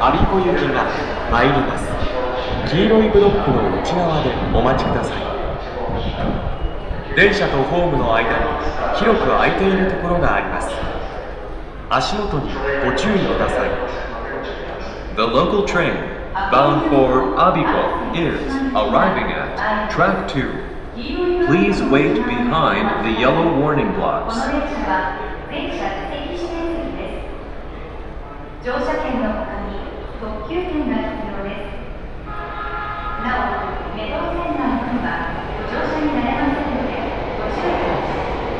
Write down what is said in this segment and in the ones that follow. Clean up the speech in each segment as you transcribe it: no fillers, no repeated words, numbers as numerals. Abiko行きが参ります。黄色いブロックの内側でお待ちください。電車とホームの間に広く空いているところがあります。足元にご注意ください。 The local train bound for Abiko is arriving at track 2. Please wait behind the yellow warning blocks. 乗車券の他に特急券が必要です。なお、メトロ線内には乗車になれませんのでご注意ください。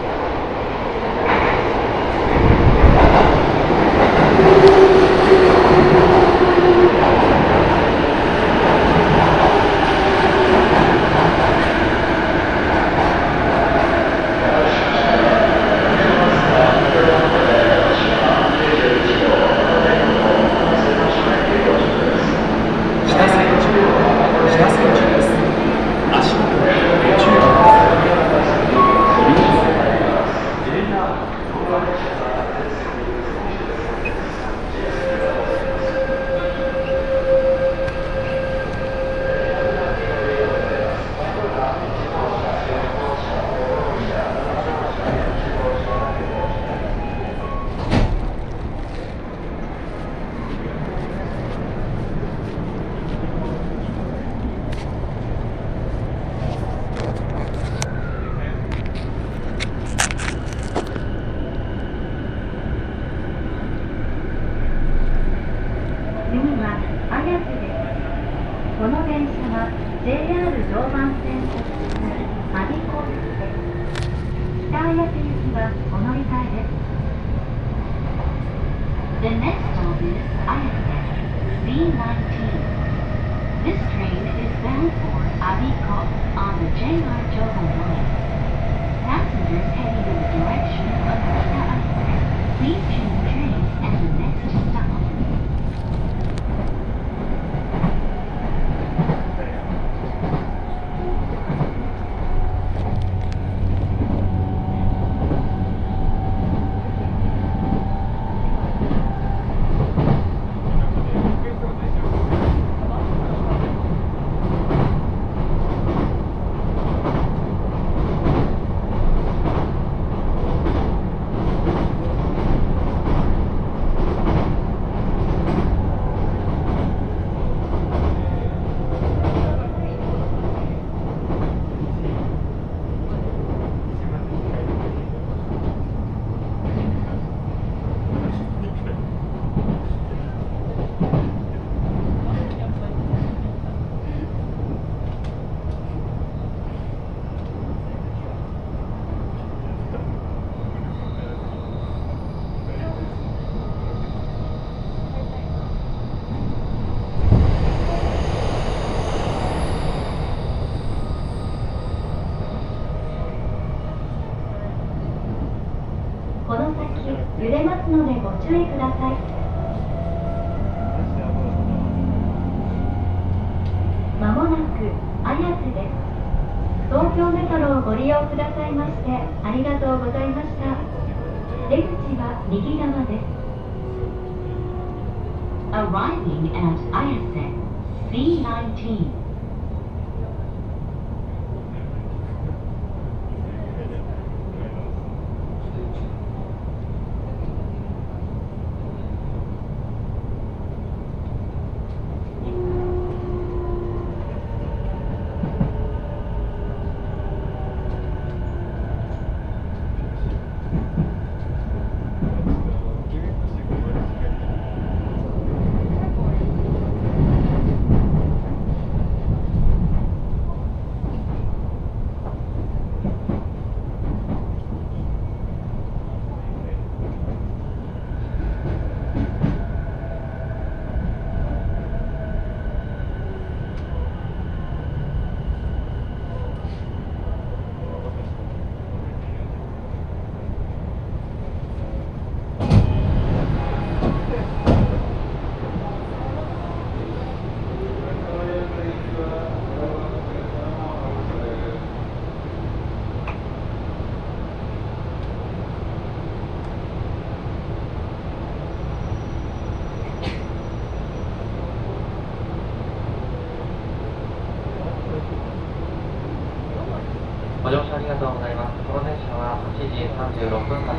36分発、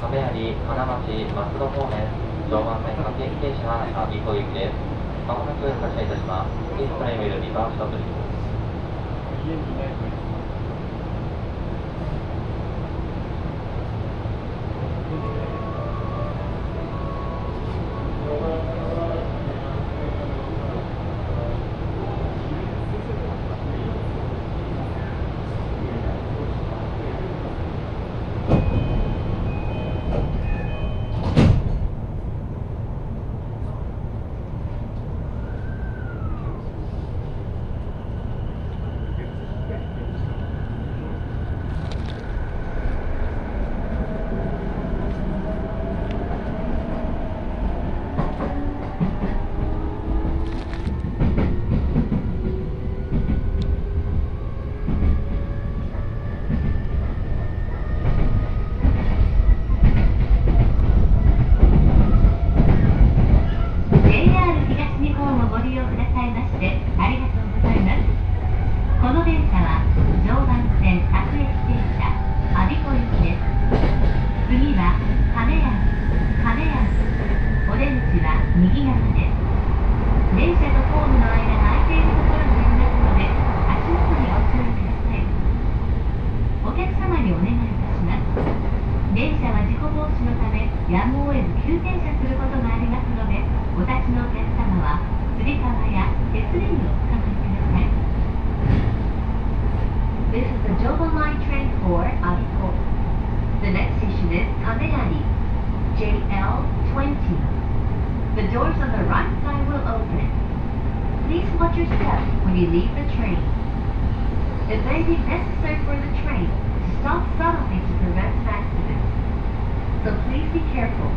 亀有金町松戸方面、常磐線各駅停車Abiko行きです。まもなく発車いたします。Please train will reverse shortly. This is the Joban Line train for Abiko. The next station is Kameyari, JL 20. The doors on the right side will open. Please watch your step when you leave the train. It may be necessary for the train to stop suddenly to prevent accidents. So please be careful.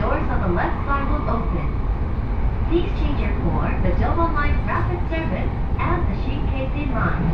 doors on the left side will open. Please change your for the Joban Line rapid service and the Shinkansen line.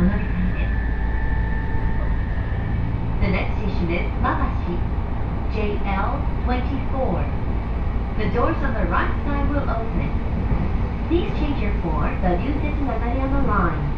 The next station is Mabashi, JL 24. The doors on the right side will open. Please change your for the Ryusetsu Nagariyama line.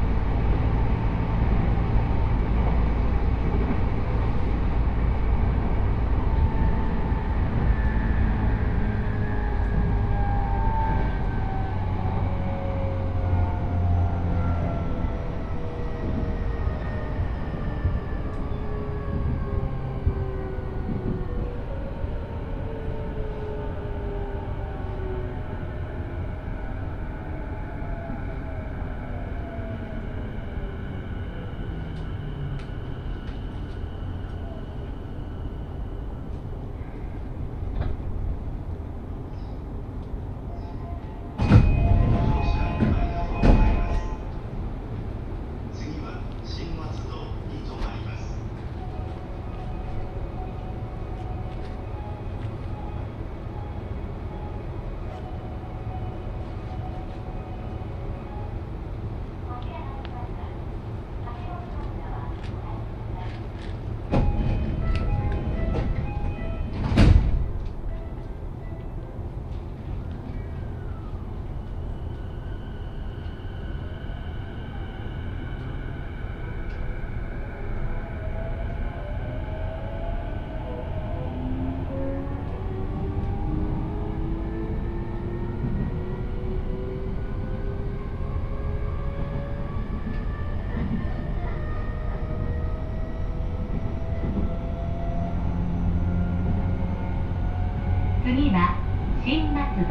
次は新松戸、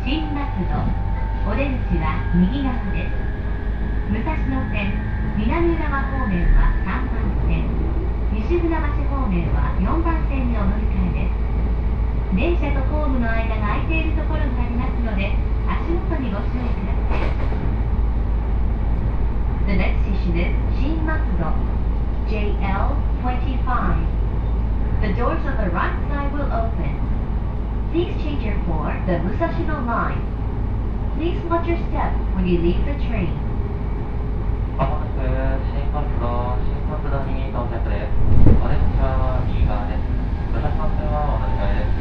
お出口は右側です。武蔵野線、南浦和方面は3番線、西船橋方面は4番線にお乗り換えです。電車とホームの間が空いているところがありますので、足元にご注意ください。 The next station is 新松戸、JL 25. The doors on the right side will open. Please change your for the Musashino line. Please watch your step when you leave the train. まもなく新松戸に到着です。お出口は右側です。武蔵野線はお乗り換えです。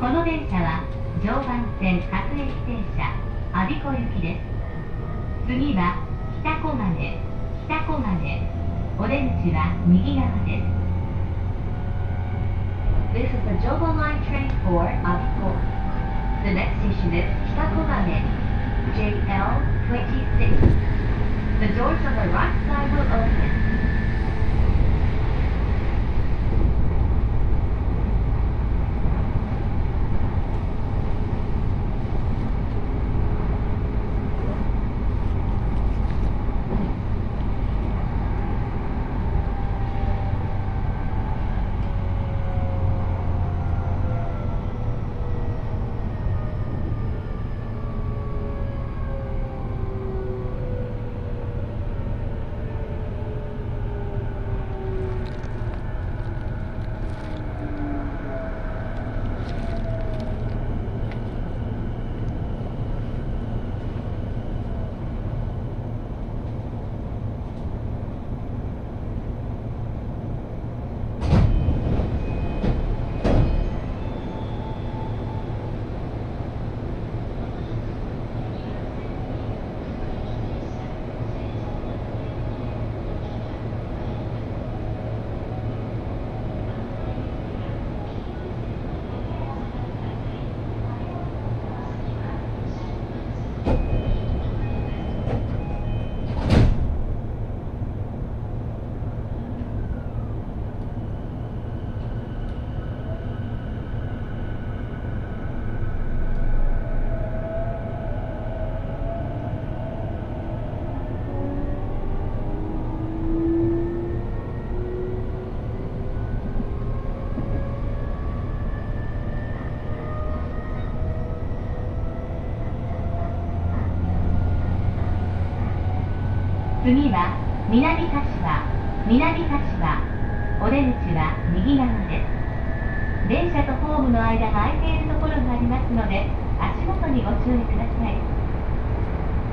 この電車は常磐線各駅停車Abiko行きです。次は北小金、お出口は右側です。 This is the Joban Line train for Abiko. The next station is 北小金 JL 26. The doors on the right side will open. 新次は南柏、お出口は右側です。電車とホームの間が空いているところがありますので、足元にご注意ください。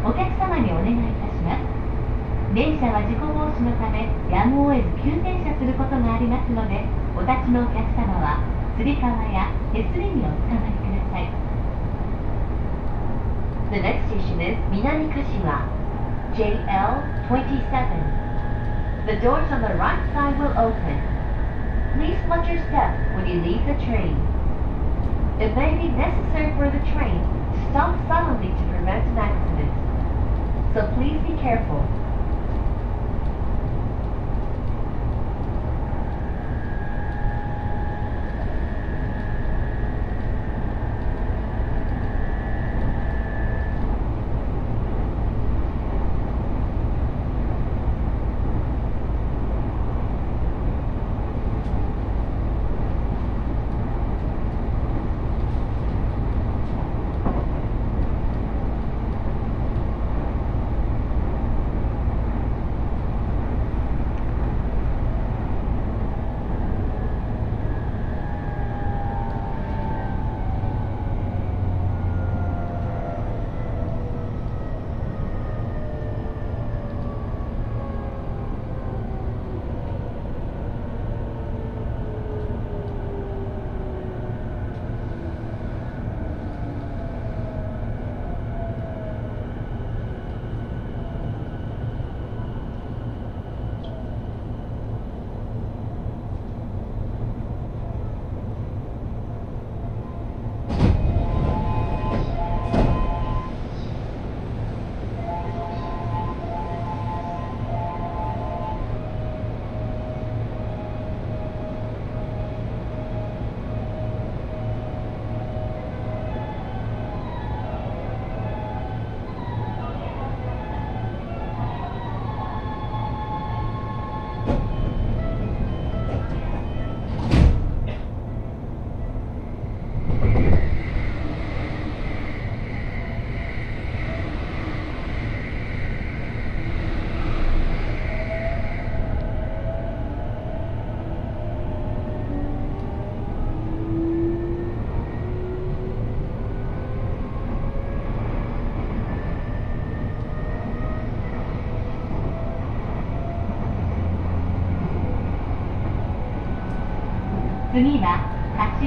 お客様にお願いいたします。電車は事故防止のためやむを得ず急停車することがありますので、お立ちのお客様はつり革や手すりにおつかまりください。The next station is 南柏 JL27.The doors on the right side will open. Please watch your step when you leave the train. It may be necessary for the train to stop suddenly to prevent an accident. So please be careful.次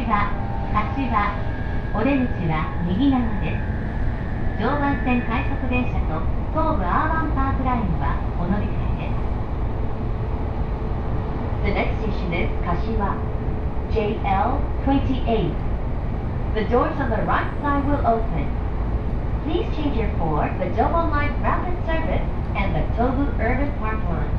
は柏、お出口は右側です。常磐線快速電車と東武アーバンパークラインはお乗り換えです。The next station is 柏 JL28. The doors on the right side will open. Please change your for the Joban Line Rapid Service and the Tobu Urban Park Line.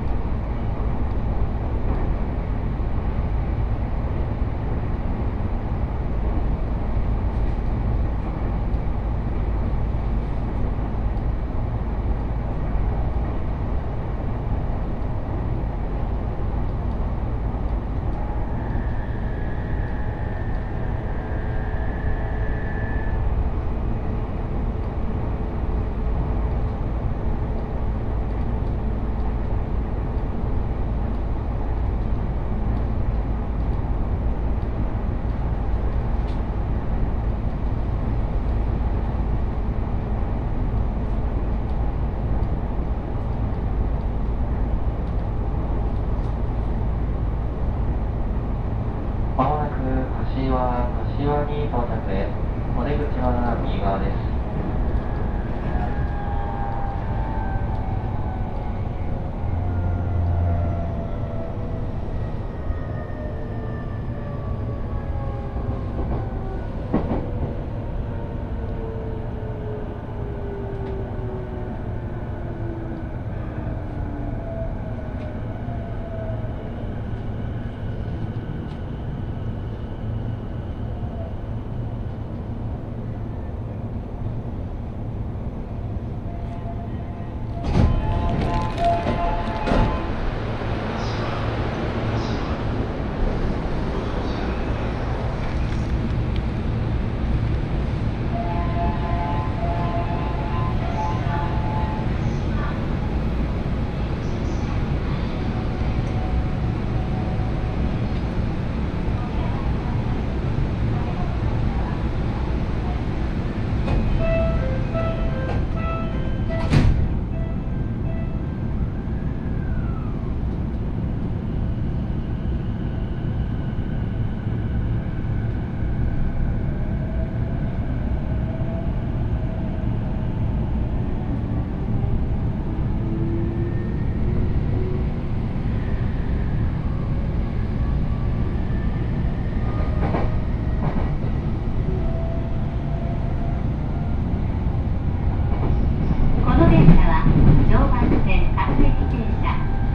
快線各駅停車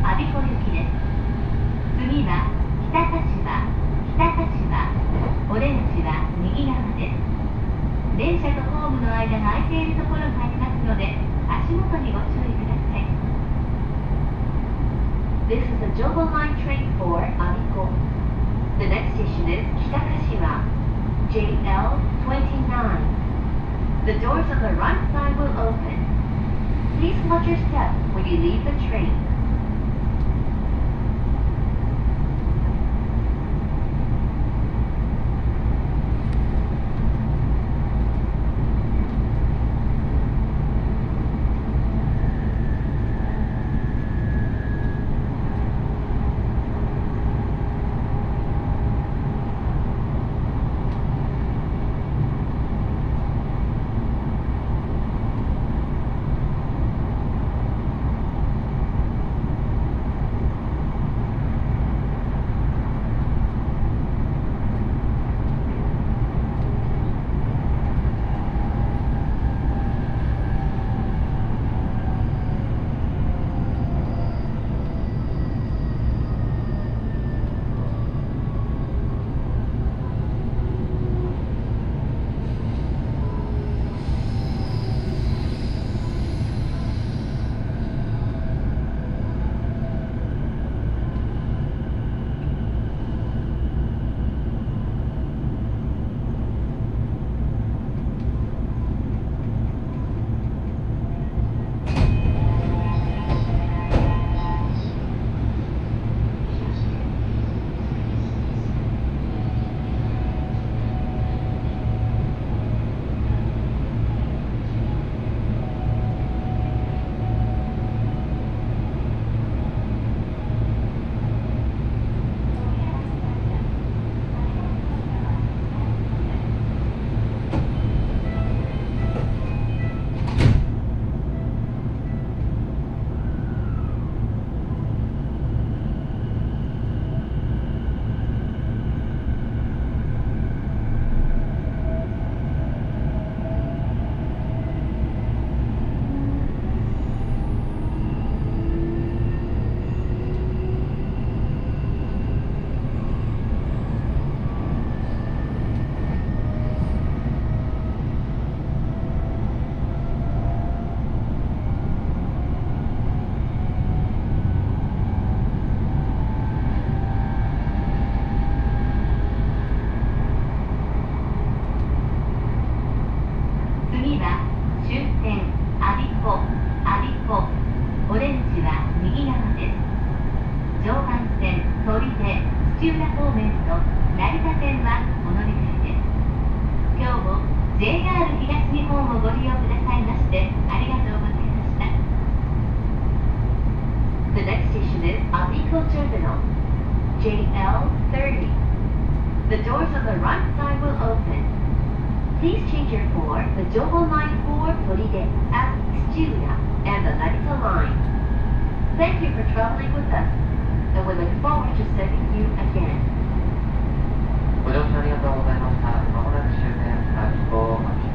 Abiko行きです。次は北柏、オレンジは右側です。電車とホームの間が空いているところがありますので、足元にご注意ください。This is a Joban Line train for Abiko. The next station is 北柏 JL29.The doors on the right side will open. Please watch your step when you leave the train. ご乗車ありがとうございました。まもなく終点、Abiko